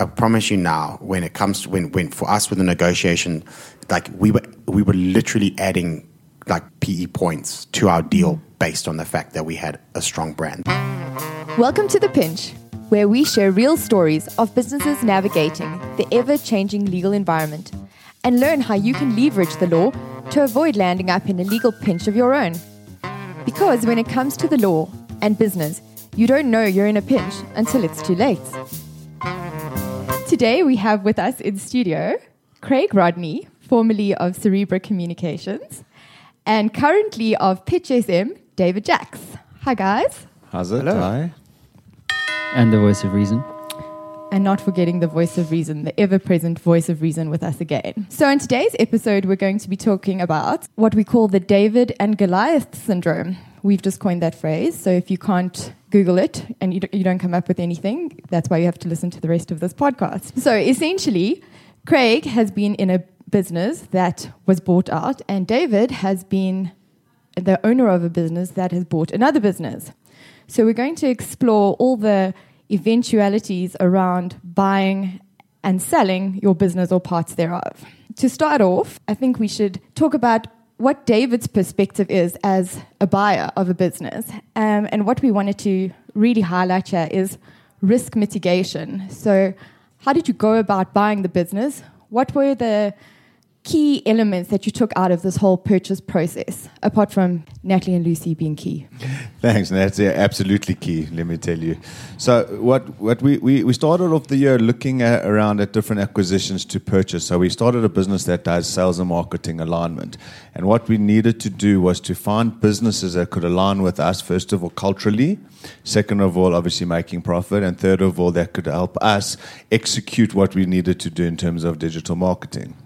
I promise you now, when it comes to when for us with the negotiation, like we were literally adding like PE points to our deal based on the fact that we had a strong brand. Welcome to The Pinch, where we share real stories of businesses navigating the ever-changing legal environment and learn how you can leverage the law to avoid landing up in a legal pinch of your own. Because when it comes to the law and business, you don't know you're in a pinch until it's too late. Today we have with us in studio Craig Rodney, formerly of Cerebra Communications, and currently of Pitch FM, David Jaxx. Hi guys. How's it? Hello. Hi. And the voice of reason. And not forgetting the voice of reason, the ever-present voice of reason with us again. So in today's episode, we're going to be talking about what we call the David and Goliath syndrome. We've just coined that phrase, so if you can't Google it and you don't come up with anything, that's why you have to listen to the rest of this podcast. So essentially, Craig has been in a business that was bought out, and David has been the owner of a business that has bought another business. So we're going to explore all the eventualities around buying and selling your business or parts thereof. To start off, I think we should talk about what David's perspective is as a buyer of a business. And what we wanted to really highlight here is risk mitigation. So how did you go about buying the business? What were the key elements that you took out of this whole purchase process, apart from Natalie and Lucy being key? Thanks, Natalie. Absolutely key, let me tell you. So what we started off the year looking around at different acquisitions to purchase. So we started a business that does sales and marketing alignment. And what we needed to do was to find businesses that could align with us, first of all, culturally. Second of all, obviously making profit. And third of all, that could help us execute what we needed to do in terms of digital marketing.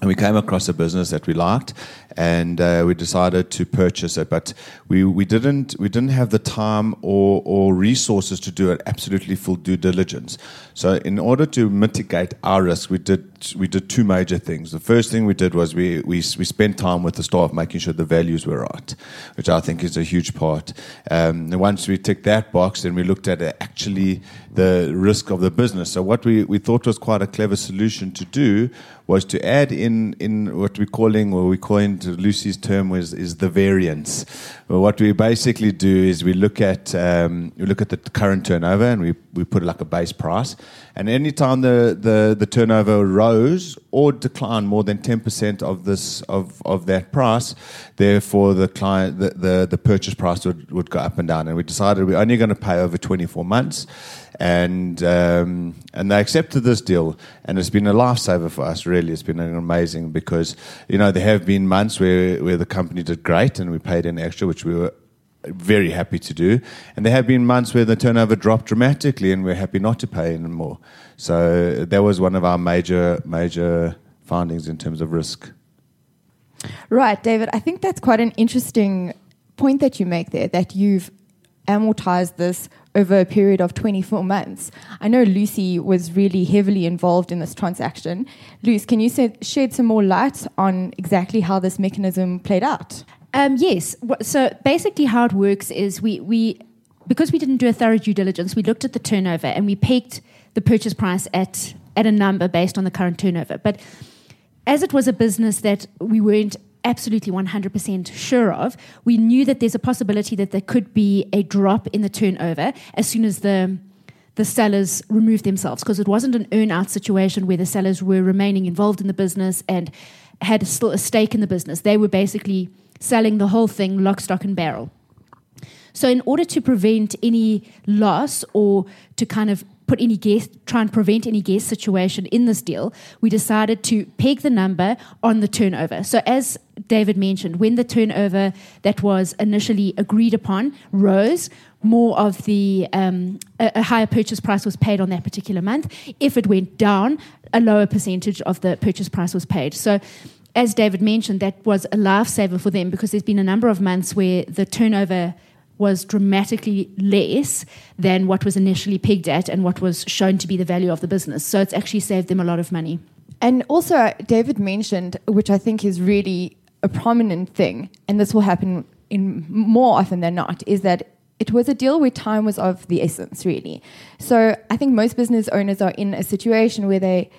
And we came across a business that we liked, and we decided to purchase it. But we didn't have the time or resources to do an absolutely full due diligence. So in order to mitigate our risk, we did two major things. The first thing we did was we spent time with the staff making sure the values were right, which I think is a huge part. And once we ticked that box, then we looked at actually the risk of the business. So what we thought was quite a clever solution to do was to add in what we're calling, or we coined Lucy's term, is the variance. Well, what we basically do is we look at the current turnover, and we put like a base price. And any time the turnover rose or declined more than 10% of that price, therefore the purchase price would go up and down. And we decided we're only going to pay over 24 months. And they accepted this deal, and it's been a lifesaver for us, really. It's been amazing because, you know, there have been months where the company did great and we paid in extra, which we were very happy to do. And there have been months where the turnover dropped dramatically and we're happy not to pay anymore. So that was one of our major findings in terms of risk. Right, David, I think that's quite an interesting point that you make there, that you've amortized this over a period of 24 months. I know Lucy was really heavily involved in this transaction. Lucy, can you shed some more light on exactly how this mechanism played out? Yes. So basically how it works is we because we didn't do a thorough due diligence, we looked at the turnover and we pegged the purchase price at a number based on the current turnover. But as it was a business that we weren't absolutely 100% sure of, we knew that there's a possibility that there could be a drop in the turnover as soon as the sellers removed themselves, because it wasn't an earn-out situation where the sellers were remaining involved in the business and had still a stake in the business. They were basically selling the whole thing, lock, stock, and barrel. So in order to prevent any loss or to kind of prevent any guess situation in this deal, we decided to peg the number on the turnover. So as David mentioned, when the turnover that was initially agreed upon rose, more of the a higher purchase price was paid on that particular month. If it went down, a lower percentage of the purchase price was paid. So as David mentioned, that was a lifesaver for them, because there's been a number of months where the turnover was dramatically less than what was initially pegged at and what was shown to be the value of the business. So it's actually saved them a lot of money. And also David mentioned, which I think is really a prominent thing, and this will happen in more often than not, is that It was a deal where time was of the essence, really. So I think most business owners are in a situation where they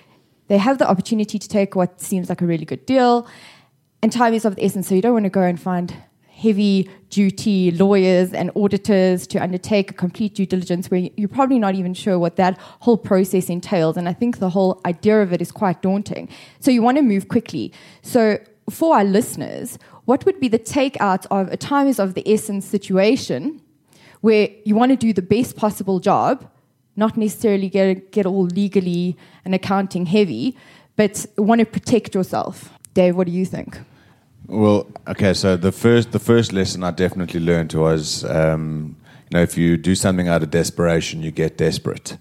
have the opportunity to take what seems like a really good deal, and time is of the essence, so you don't want to go and find heavy-duty lawyers and auditors to undertake a complete due diligence where you're probably not even sure what that whole process entails. And I think the whole idea of it is quite daunting. So you want to move quickly. So for our listeners, what would be the takeout of a time is of the essence situation where you want to do the best possible job, not necessarily get all legally and accounting heavy, but want to protect yourself? Dave, what do you think? Well, okay, so the first lesson I definitely learned was, if you do something out of desperation, you get desperate,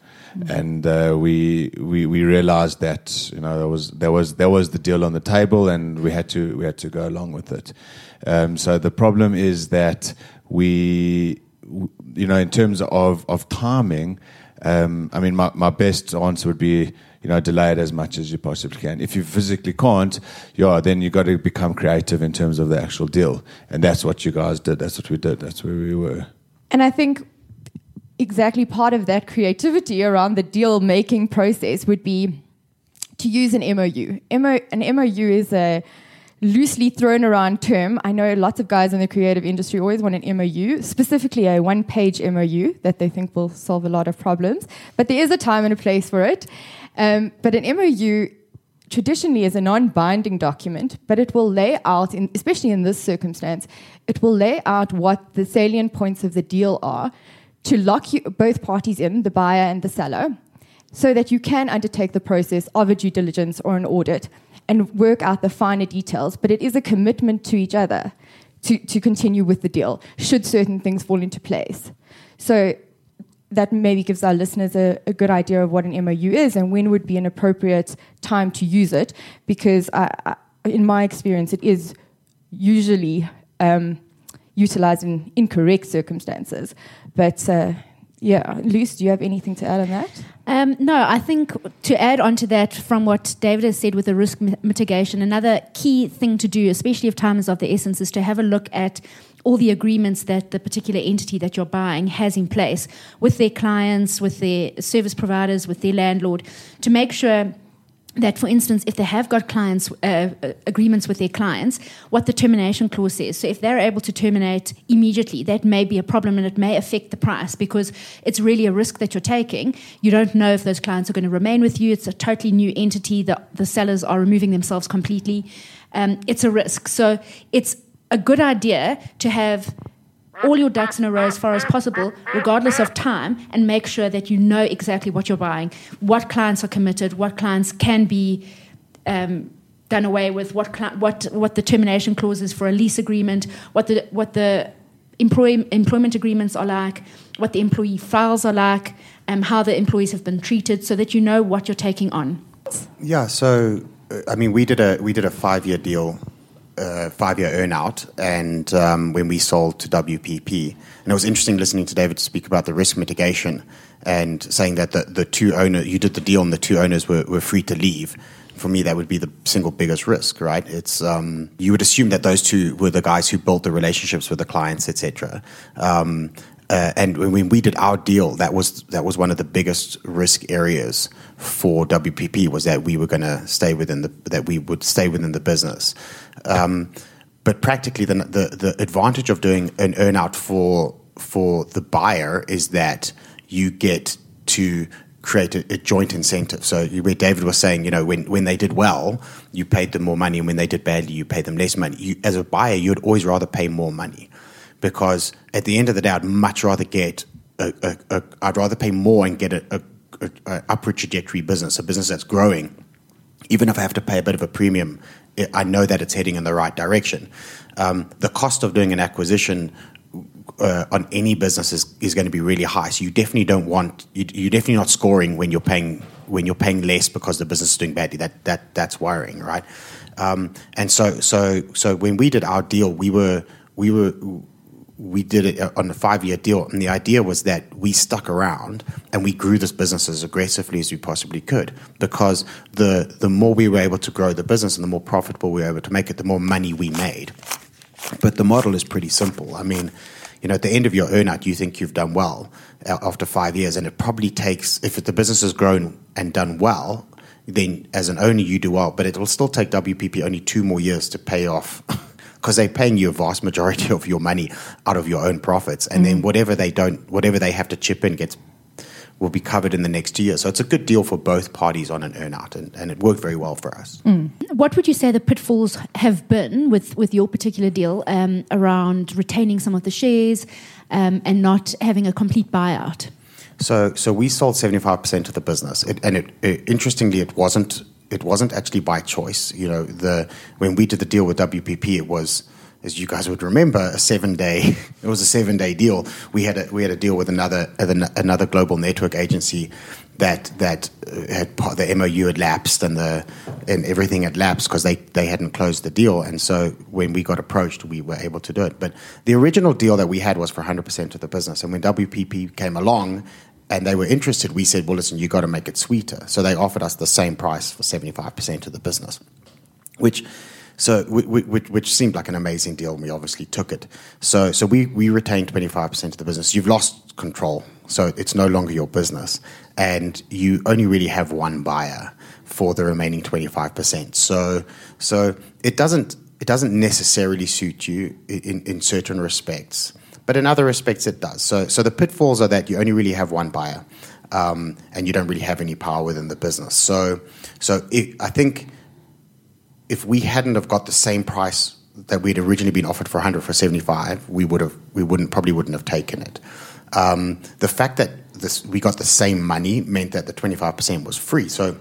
and we realized that that was the deal on the table, and we had to go along with it. So the problem is that in terms of timing, my best answer would be, delay it as much as you possibly can. If you physically can't, then you got to become creative in terms of the actual deal. And that's what you guys did. That's what we did. That's where we were. And I think exactly part of that creativity around the deal-making process would be to use an MOU. An MOU is a loosely thrown around term. I know lots of guys in the creative industry always want an MOU, specifically a one-page MOU that they think will solve a lot of problems. But there is a time and a place for it. But an MOU traditionally is a non-binding document, but it will lay out, especially in this circumstance, it will lay out what the salient points of the deal are to lock both parties in, the buyer and the seller, so that you can undertake the process of a due diligence or an audit and work out the finer details. But it is a commitment to each other to continue with the deal should certain things fall into place. So that maybe gives our listeners a good idea of what an MOU is and when would be an appropriate time to use it, because in my experience, it is usually utilized in incorrect circumstances. But Luce, do you have anything to add on that? No, I think to add on to that from what David has said with the risk mitigation, another key thing to do, especially if time is of the essence, is to have a look at all the agreements that the particular entity that you're buying has in place with their clients, with their service providers, with their landlord, to make sure that, for instance, if they have got clients agreements with their clients, what the termination clause says. So if they're able to terminate immediately, that may be a problem and it may affect the price because it's really a risk that you're taking. You don't know if those clients are going to remain with you. It's a totally new entity. The sellers are removing themselves completely. It's a risk. So it's a good idea to have all your ducks in a row as far as possible, regardless of time, and make sure that you know exactly what you're buying, what clients are committed, what clients can be done away with, what the termination clause is for a lease agreement, what the employment agreements are like, what the employee files are like, and how the employees have been treated, so that you know what you're taking on. Yeah. So, we did a 5-year deal. 5-year earnout, and when we sold to WPP. And it was interesting listening to David speak about the risk mitigation and saying that the two owners, you did the deal and the two owners were free to leave. For me, that would be the single biggest risk, right? It's you would assume that those two were the guys who built the relationships with the clients, etc. And when we did our deal, that was one of the biggest risk areas for WPP, was that we were going to stay within the business. But practically, the advantage of doing an earnout for the buyer is that you get to create a joint incentive. So where David was saying, when they did well, you paid them more money, and when they did badly, you paid them less money. As a buyer, you'd always rather pay more money. Because at the end of the day, I'd much rather get I'd rather pay more and get a upward trajectory business, a business that's growing. Even if I have to pay a bit of a premium, I know that it's heading in the right direction. The cost of doing an acquisition on any business is going to be really high. So you definitely don't want you're definitely not scoring when you're paying less because the business is doing badly. That's worrying, right? And so when we did our deal, we did it on a 5-year deal, and the idea was that we stuck around and we grew this business as aggressively as we possibly could, because the more we were able to grow the business and the more profitable we were able to make it, the more money we made. But the model is pretty simple. you know, at the end of your earnout, you think you've done well after 5 years, and it probably takes, if the business has grown and done well, then as an owner you do well, but it will still take WPP only 2 more years to pay off because they're paying you a vast majority of your money out of your own profits, and then whatever they have to chip in will be covered in the next 2 years. So it's a good deal for both parties on an earn-out, and it worked very well for us. Mm. What would you say the pitfalls have been with your particular deal around retaining some of the shares and not having a complete buyout? So we sold 75% of the business, interestingly, it wasn't actually by choice. You know, when we did the deal with WPP, it was, as you guys would remember, a 7-day deal. We had a deal with another global network agency that had the MOU had lapsed and everything had lapsed because they hadn't closed the deal. And so when we got approached, we were able to do it. But the original deal that we had was for 100% of the business. And when WPP came along and they were interested, we said, well, listen, you got to make it sweeter. So they offered us the same price for 75% of the business, which seemed like an amazing deal, and we obviously took it. So we retained 25% of the business. You've lost control, so it's no longer your business, and you only really have one buyer for the remaining 25%. So it doesn't necessarily suit you in certain respects, but in other respects it does. So the pitfalls are that you only really have one buyer, and you don't really have any power within the business. If we hadn't have got the same price that we'd originally been offered for 100 for 75, we probably wouldn't have taken it. The fact that we got the same money meant that the 25% was free, so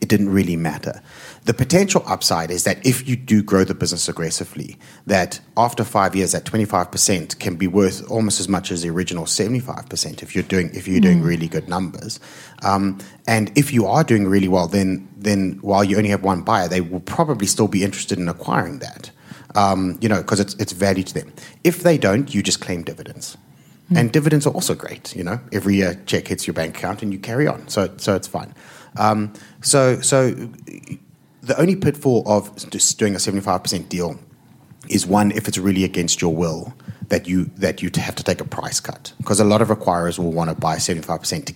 it didn't really matter. The potential upside is that if you do grow the business aggressively, that after 5 years, that 25% can be worth almost as much as the original 75% if you're doing really good numbers. And if you are doing really well, then while you only have one buyer, they will probably still be interested in acquiring that, because it's value to them. If they don't, you just claim dividends. Mm. And dividends are also great, every year check hits your bank account and you carry on. So it's fine. So the only pitfall of just doing a 75% deal is one, if it's really against your will, that you have to take a price cut, because a lot of acquirers will want to buy 75% to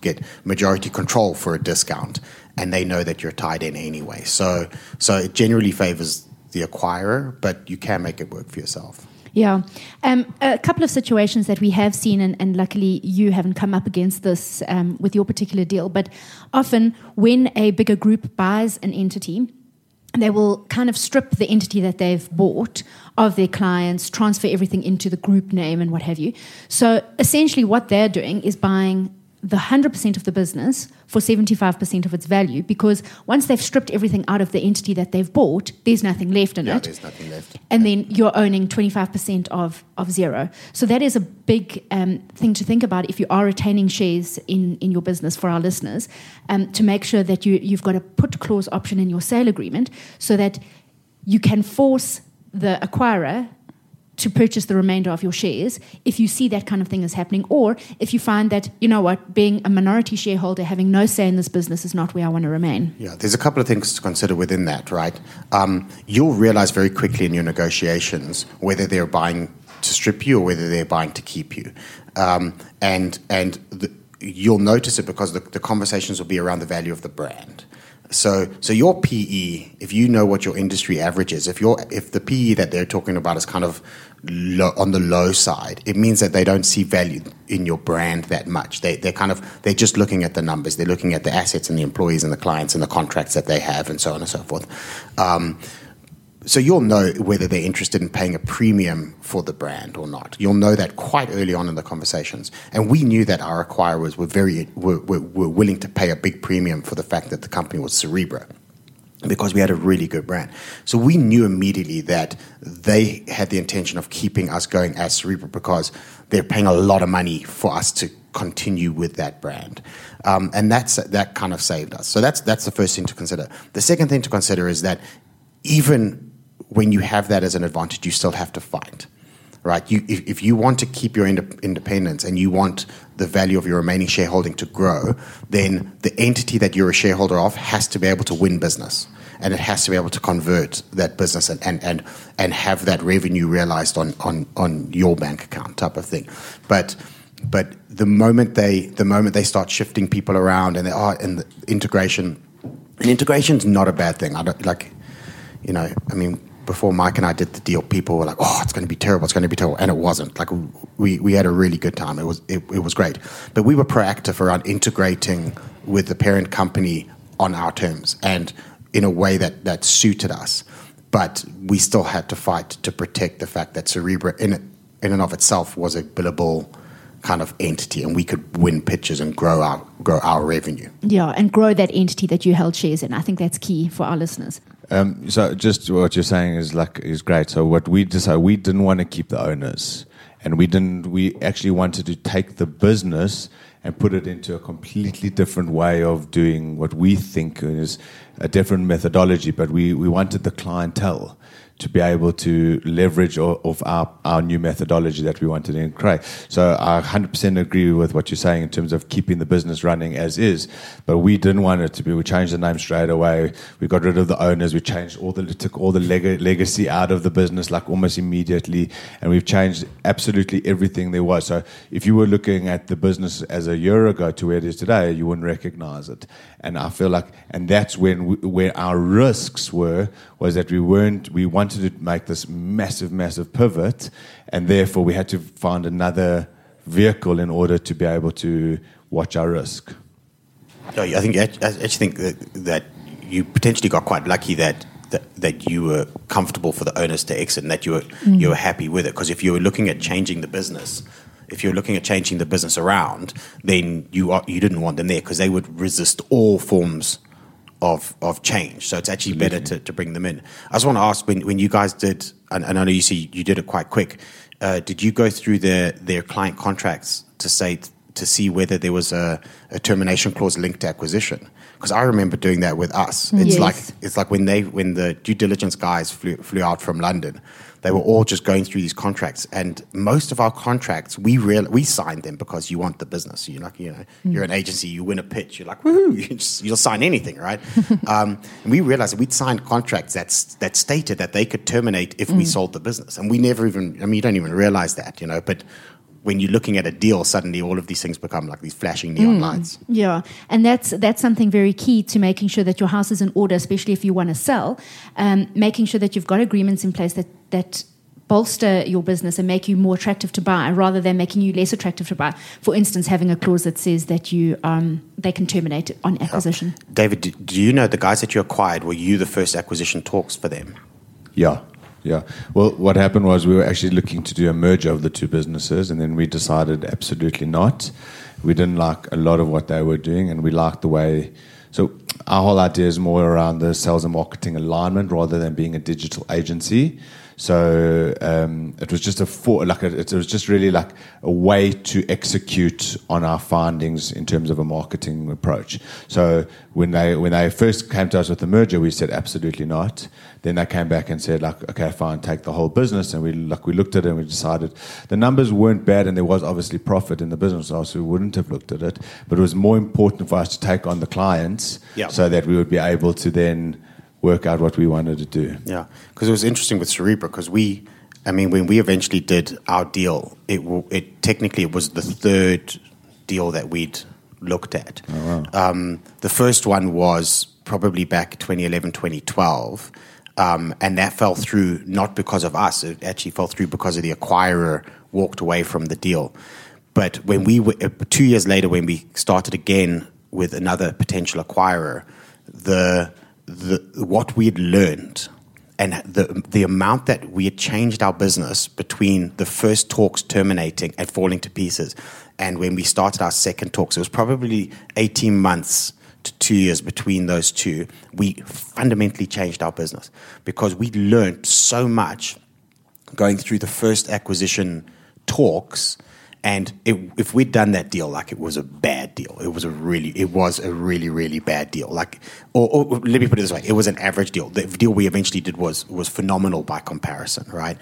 get majority control for a discount, and they know that you're tied in anyway. So it generally favors the acquirer, but you can make it work for yourself. Yeah. A couple of situations that we have seen, and luckily you haven't come up against this with your particular deal, but often when a bigger group buys an entity, they will kind of strip the entity that they've bought of their clients, transfer everything into the group name and what have you. So essentially what they're doing is buying the 100% of the business for 75% of its value, because once they've stripped everything out of the entity that they've bought, there's nothing left in it. There's nothing left. And then you're owning 25% of zero. So that is a big thing to think about if you are retaining shares in your business, for our listeners, to make sure that you've got a put clause option in your sale agreement so that you can force the acquirer to purchase the remainder of your shares if you see that kind of thing is happening, or if you find that, being a minority shareholder, having no say in this business is not where I want to remain. Yeah, there's a couple of things to consider within that, right? You'll realize very quickly in your negotiations whether they're buying to strip you or whether they're buying to keep you. You'll notice it because the conversations will be around the value of the brand. So your PE, if you know what your industry average is, if the PE that they're talking about is kind of low, on the low side, it means that they don't see value in your brand that much. They're just looking at the numbers. They're looking at the assets and the employees and the clients and the contracts that they have and so on and so forth. So you'll know whether they're interested in paying a premium for the brand or not. You'll know that quite early on in the conversations. And we knew that our acquirers were willing to pay a big premium for the fact that the company was Cerebra, because we had a really good brand. So we knew immediately that they had the intention of keeping us going as Cerebra because they're paying a lot of money for us to continue with that brand. And that kind of saved us. So that's the first thing to consider. The second thing to consider is that even when you have that as an advantage, you still have to fight, right? If you want to keep your independence and you want the value of your remaining shareholding to grow, then the entity that you're a shareholder of has to be able to win business. and it has to be able to convert that business and have that revenue realized on your bank account type of thing. But the moment they start shifting people around and they are in the integration, and integration's not a bad thing. I don't like, you know, I mean, before Mike and I did the deal, people were like, "Oh, it's going to be terrible. It's going to be terrible," and it wasn't. Like we had a really good time. It was great. But we were proactive around integrating with the parent company on our terms and in a way that suited us. But we still had to fight to protect the fact that Cerebra, in and of itself, was a billable kind of entity, and we could win pitches and grow our revenue. Yeah, and grow that entity that you held shares in. I think that's key for our listeners. So just what you're saying is great. So what we decided, we didn't want to keep the owners, and we actually wanted to take the business and put it into a completely different way of doing what we think is a different methodology. But we wanted the clientele to be able to leverage of our new methodology that we wanted in Craig. So I 100% agree with what you're saying in terms of keeping the business running as is, but we didn't want it to be. We changed the name straight away. We got rid of the owners. We changed took all the legacy out of the business like almost immediately, and we've changed absolutely everything there was. So if you were looking at the business as a year ago to where it is today, you wouldn't recognize it. And I feel like, and that's when where our risks were, was that we wanted to make this massive pivot, and therefore we had to find another vehicle in order to be able to watch our risk. I think that you potentially got quite lucky that you were comfortable for the owners to exit, and that you were happy with it, because if you were looking at changing the business, if you're looking at changing the business around, then you didn't want them there, because they would resist all forms of change. So it's actually better to bring them in. I just want to ask, when you guys did, and I know you did it quite quick, did you go through their client contracts to see whether there was a termination clause linked to acquisition? Because I remember doing that with us. It's like when the due diligence guys flew out from London, they were all just going through these contracts, and most of our contracts we signed them because you want the business. You're like, you're an agency, you win a pitch, you're like, woohoo! You'll sign anything, right? And we realized that we'd signed contracts that stated that they could terminate if we sold the business, and we never even. I mean, you don't even realize that, you know, but. When you're looking at a deal, suddenly all of these things become like these flashing neon lights. Yeah, and that's something very key to making sure that your house is in order, especially if you want to sell, making sure that you've got agreements in place that bolster your business and make you more attractive to buy rather than making you less attractive to buy. For instance, having a clause that says that you they can terminate on acquisition. Oh. David, do you know the guys that you acquired, were you the first acquisition talks for them? Yeah. Yeah. Well, what happened was we were actually looking to do a merger of the two businesses, and then we decided absolutely not. We didn't like a lot of what they were doing, and we liked the way. So our whole idea is more around the sales and marketing alignment rather than being a digital agency. So it was just it was just really like a way to execute on our findings in terms of a marketing approach. So when they first came to us with the merger, we said absolutely not. Then they came back and said like, okay, fine, take the whole business. And we looked at it and we decided the numbers weren't bad, and there was obviously profit in the business, or else we wouldn't have looked at it. But it was more important for us to take on the clients, so that we would be able to then work out what we wanted to do. Yeah, because it was interesting with Cerebra, because when we eventually did our deal, it technically was the third deal that we'd looked at. Oh, wow. The first one was probably back 2011, 2012, and that fell through not because of us. It actually fell through because of the acquirer walked away from the deal. But when we were 2 years later, when we started again with another potential acquirer, what we had learned and the amount that we had changed our business between the first talks terminating and falling to pieces, and when we started our second talks, it was probably 18 months to 2 years between those two. We fundamentally changed our business because we learned so much going through the first acquisition talks. And if we'd done that deal, like it was a bad deal, it was a really bad deal. Like, or let me put it this way: it was an average deal. The deal we eventually did was phenomenal by comparison, right?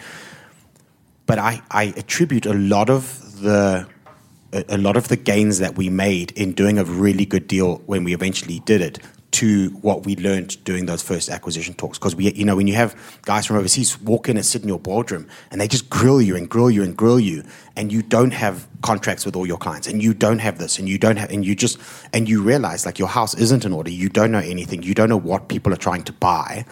But I attribute a lot of the gains that we made in doing a really good deal when we eventually did it to what we learned during those first acquisition talks. Because we, when you have guys from overseas walk in and sit in your boardroom and they just grill you and grill you and grill you, and you don't have contracts with all your clients, and you don't have this, and you don't have, and you realize like your house isn't in order. You don't know anything. You don't know what people are trying to buy.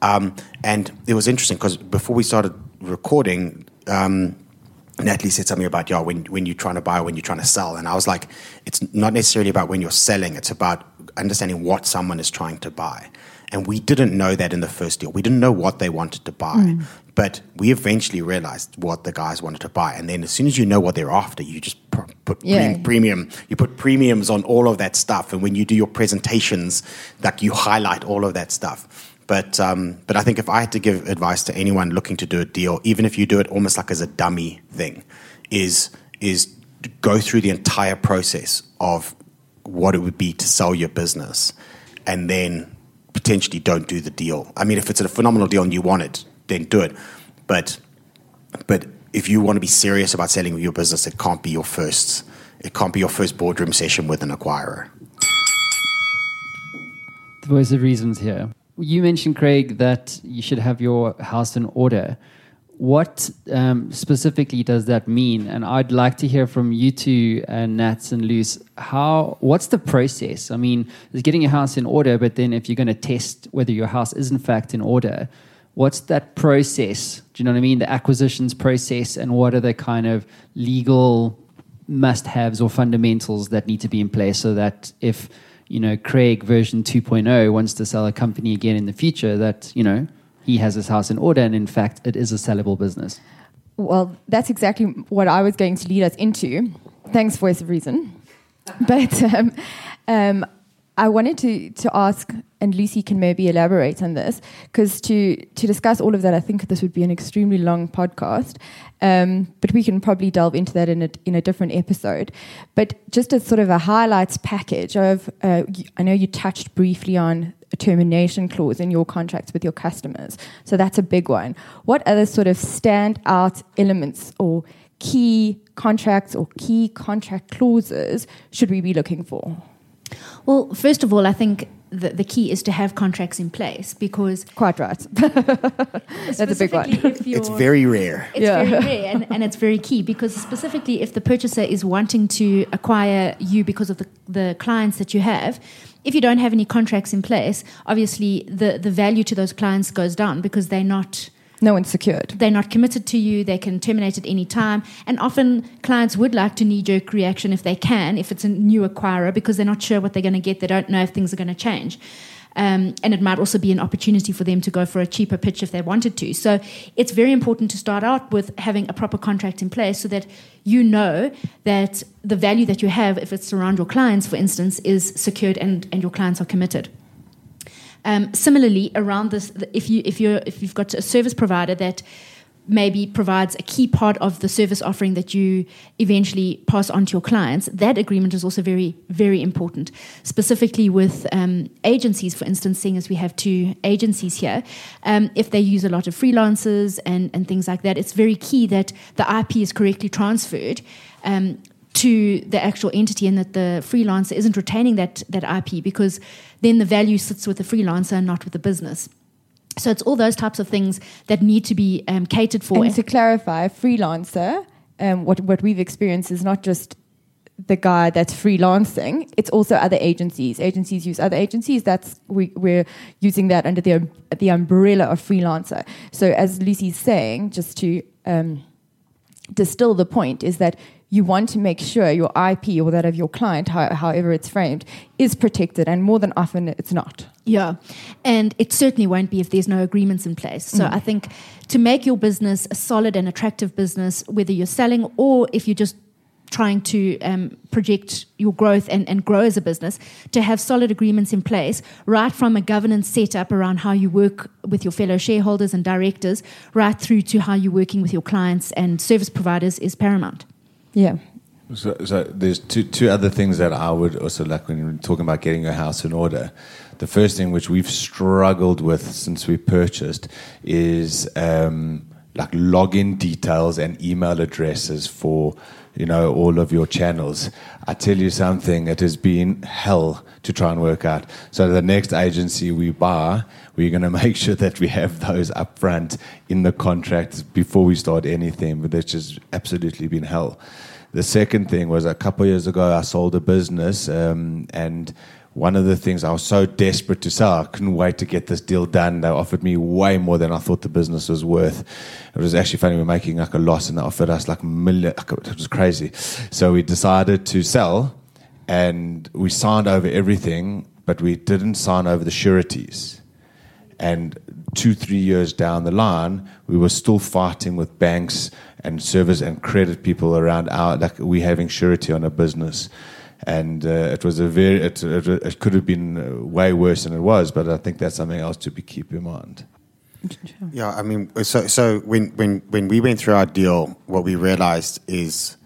And it was interesting because before we started recording, Natalie said something about, when you're trying to buy, when you're trying to sell. And I was like, it's not necessarily about when you're selling. It's about understanding what someone is trying to buy. And we didn't know that in the first deal. We didn't know what they wanted to buy. But we eventually realized what the guys wanted to buy. And then as soon as you know what they're after, you just put premium. You put premiums on all of that stuff. And when you do your presentations, like you highlight all of that stuff. But I think if I had to give advice to anyone looking to do a deal, even if you do it almost like as a dummy thing, is go through the entire process of what it would be to sell your business, and then potentially don't do the deal. I mean, if it's a phenomenal deal and you want it, then do it. But if you want to be serious about selling your business, it can't be your first boardroom session with an acquirer. The voice of reason's here. You mentioned, Craig, that you should have your house in order. What specifically does that mean? And I'd like to hear from you two, Nats and Luce. What's the process? I mean, it's getting your house in order, but then if you're going to test whether your house is in fact in order, what's that process? Do you know what I mean? The acquisitions process, and what are the kind of legal must-haves or fundamentals that need to be in place so that if Craig version 2.0 wants to sell a company again in the future, that, he has his house in order and, in fact, it is a sellable business? Well, that's exactly what I was going to lead us into. Thanks, Voice of Reason. But I wanted to ask, and Lucy can maybe elaborate on this, because to discuss all of that, I think this would be an extremely long podcast, but we can probably delve into that in a different episode. But just as sort of a highlights package of, I know you touched briefly on a termination clause in your contracts with your customers, so that's a big one. What other sort of standout elements or key contracts or key contract clauses should we be looking for? Well, first of all, I think the key is to have contracts in place because... Quite right. That's a big one. It's very rare. It's very rare and it's very key because specifically if the purchaser is wanting to acquire you because of the clients that you have, if you don't have any contracts in place, obviously the value to those clients goes down because they're not... No one's secured. They're not committed to you. They can terminate at any time. And often clients would like to knee-jerk reaction if they can, if it's a new acquirer, because they're not sure what they're going to get. They don't know if things are going to change. And it might also be an opportunity for them to go for a cheaper pitch if they wanted to. So it's very important to start out with having a proper contract in place so that you know that the value that you have, if it's around your clients, for instance, is secured and your clients are committed. Similarly, around this, if you've got a service provider that maybe provides a key part of the service offering that you eventually pass on to your clients, that agreement is also very, very important. Specifically with agencies, for instance, seeing as we have two agencies here, if they use a lot of freelancers and things like that, it's very key that the IP is correctly transferred to the actual entity and that the freelancer isn't retaining that IP, because then the value sits with the freelancer and not with the business. So it's all those types of things that need to be catered for. And to clarify, freelancer, what we've experienced is not just the guy that's freelancing, it's also other agencies. Agencies use other agencies. We're using that under the umbrella of freelancer. So as Lucy's saying, just to distill the point, is that you want to make sure your IP or that of your client, however it's framed, is protected, and more than often it's not. Yeah, and it certainly won't be if there's no agreements in place. So I think to make your business a solid and attractive business, whether you're selling or if you're just trying to project your growth and grow as a business, to have solid agreements in place, right from a governance setup around how you work with your fellow shareholders and directors, right through to how you're working with your clients and service providers, is paramount. Yeah. So there's two other things that I would also like when you're talking about getting your house in order. The first thing, which we've struggled with since we purchased, is login details and email addresses for you know, all of your channels. I tell you something, it has been hell to try and work out. So the next agency we buy, we're going to make sure that we have those up front in the contract before we start anything, but that's just absolutely been hell. The second thing was a couple of years ago, I sold a business, and one of the things I was so desperate to sell, I couldn't wait to get this deal done. They offered me way more than I thought the business was worth. It was actually funny, we were making like a loss and they offered us like $1 million. It was crazy. So we decided to sell and we signed over everything, but we didn't sign over the sureties. And 2-3 years down the line, we were still fighting with banks and service and credit people around our, like we having surety on a business. And it was a very, it could have been way worse than it was, but I think that's something else to be keep in mind. Yeah, I mean, so when we went through our deal, what we realized is,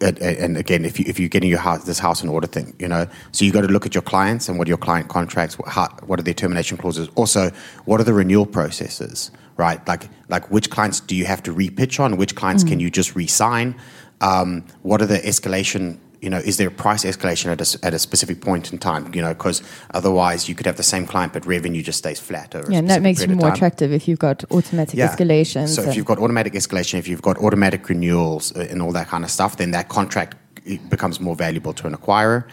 and again, if you're getting your house, this house in order thing, you know, so you got to look at your clients and what are your client contracts, what are their termination clauses, also what are the renewal processes, right? Like which clients do you have to repitch on? Which clients can you just re-sign? What are the escalation? You know, is there a price escalation at a specific point in time? You know, because otherwise you could have the same client, but revenue just stays flat. Over and that makes you more attractive if you've got automatic escalations. So if you've got automatic escalation, if you've got automatic renewals and all that kind of stuff, then that contract becomes more valuable to an acquirer.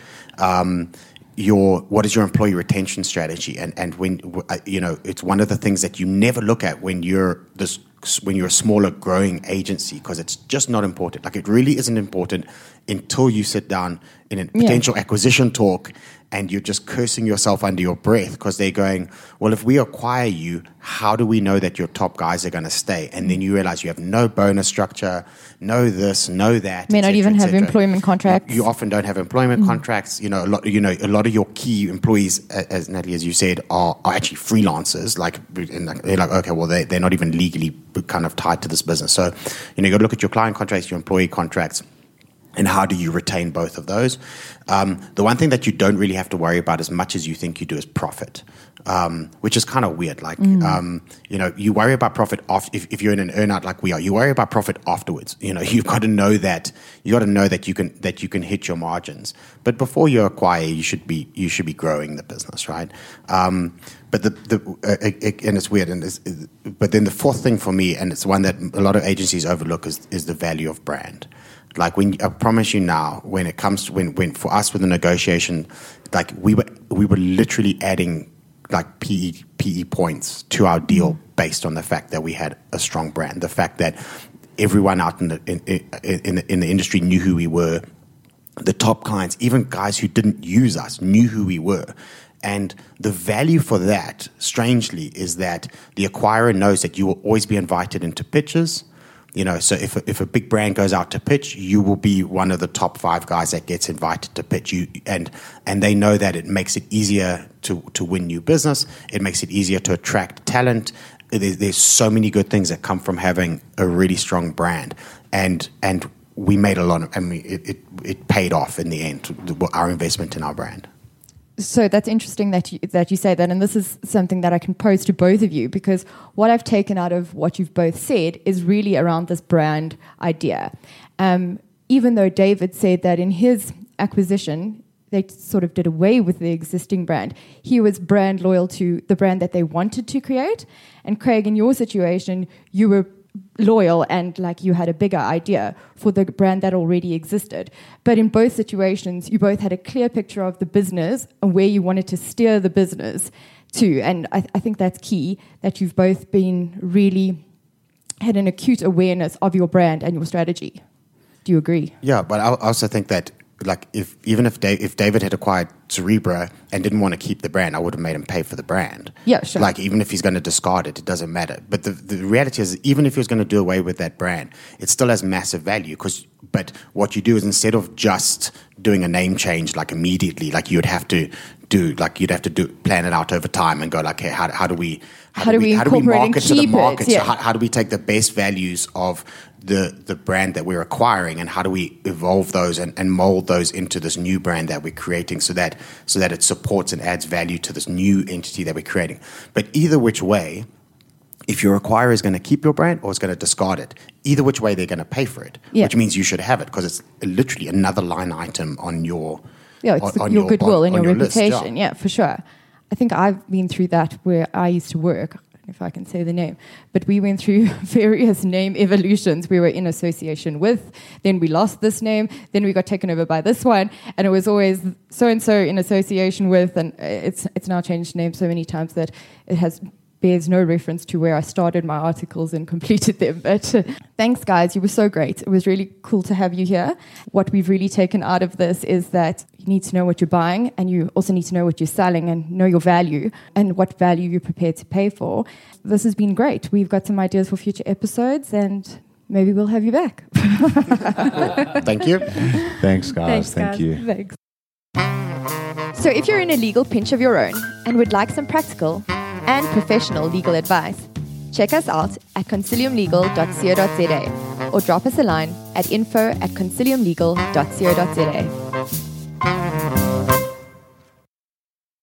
What is your employee retention strategy? And when you know, it's one of the things that you never look at when you're a smaller growing agency, because it's just not important. Like, it really isn't important until you sit down in a potential acquisition talk and you're just cursing yourself under your breath because they're going, well, if we acquire you, how do we know that your top guys are going to stay? And then you realize you have no bonus structure, no this, no that. May not even have employment contracts. You often don't have employment contracts. A lot of your key employees, as Natalie, as you said, are actually freelancers. They're like, okay, well, they're not even legally kind of tied to this business. So, you got to look at your client contracts, your employee contracts, and how do you retain both of those? The one thing that you don't really have to worry about as much as you think you do is profit, which is kind of weird. You worry about profit if you're in an earnout like we are. You worry about profit afterwards. You've got to know that you can hit your margins. But before you acquire, you should be growing the business, right? But it's weird. But then the fourth thing for me, and it's one that a lot of agencies overlook, is the value of brand. Like, when I promise you now, when it comes to when for us with the negotiation, like we were literally adding like PE points to our deal based on the fact that we had a strong brand, the fact that everyone out in the industry knew who we were, the top clients, even guys who didn't use us, knew who we were. And the value for that, strangely, is that the acquirer knows that you will always be invited into pitches. So if a big brand goes out to pitch, you will be one of the top 5 guys that gets invited to pitch. And they know that it makes it easier to win new business. It makes it easier to attract talent. There's so many good things that come from having a really strong brand. And we made a lot of, it paid off in the end, our investment in our brand. So that's interesting that you say that, and this is something that I can pose to both of you, because what I've taken out of what you've both said is really around this brand idea. Even though David said that in his acquisition, they sort of did away with the existing brand, he was brand loyal to the brand that they wanted to create. And Craig, in your situation, you were loyal and like you had a bigger idea for the brand that already existed. But in both situations, you both had a clear picture of the business and where you wanted to steer the business to. And I think that's key, that you've both been really had an acute awareness of your brand and your strategy. Do you agree? Yeah, but I also think that, like, if David had acquired Cerebra and didn't want to keep the brand, I would have made him pay for the brand. Yeah, sure. Like, even if he's going to discard it, it doesn't matter. But the reality is, even if he was going to do away with that brand, it still has massive value. But what you do is, instead of just doing a name change like immediately, like you'd have to plan it out over time and go like, hey, how do we market to the market? Yeah. So how do we take the best values of the brand that we're acquiring, and how do we evolve those and mold those into this new brand that we're creating, so that it supports and adds value to this new entity that we're creating? But either which way, if your acquirer is going to keep your brand or is going to discard it, either which way they're going to pay for it, which means you should have it because it's literally another line item on your your goodwill and your reputation. Yeah, for sure. I think I've been through that where I used to work, if I can say the name, but we went through various name evolutions. We were in association with, then we lost this name, then we got taken over by this one, and it was always so-and-so in association with, and it's now changed names so many times that it bears no reference to where I started my articles and completed them. But thanks, guys. You were so great. It was really cool to have you here. What we've really taken out of this is that you need to know what you're buying, and you also need to know what you're selling and know your value and what value you're prepared to pay for. This has been great. We've got some ideas for future episodes, and maybe we'll have you back. Thank you. Thanks, guys. Thank you. Thanks. So if you're in a legal pinch of your own and would like some practical and professional legal advice, check us out at consiliumlegal.co.za or drop us a line at info@consiliumlegal.co.za.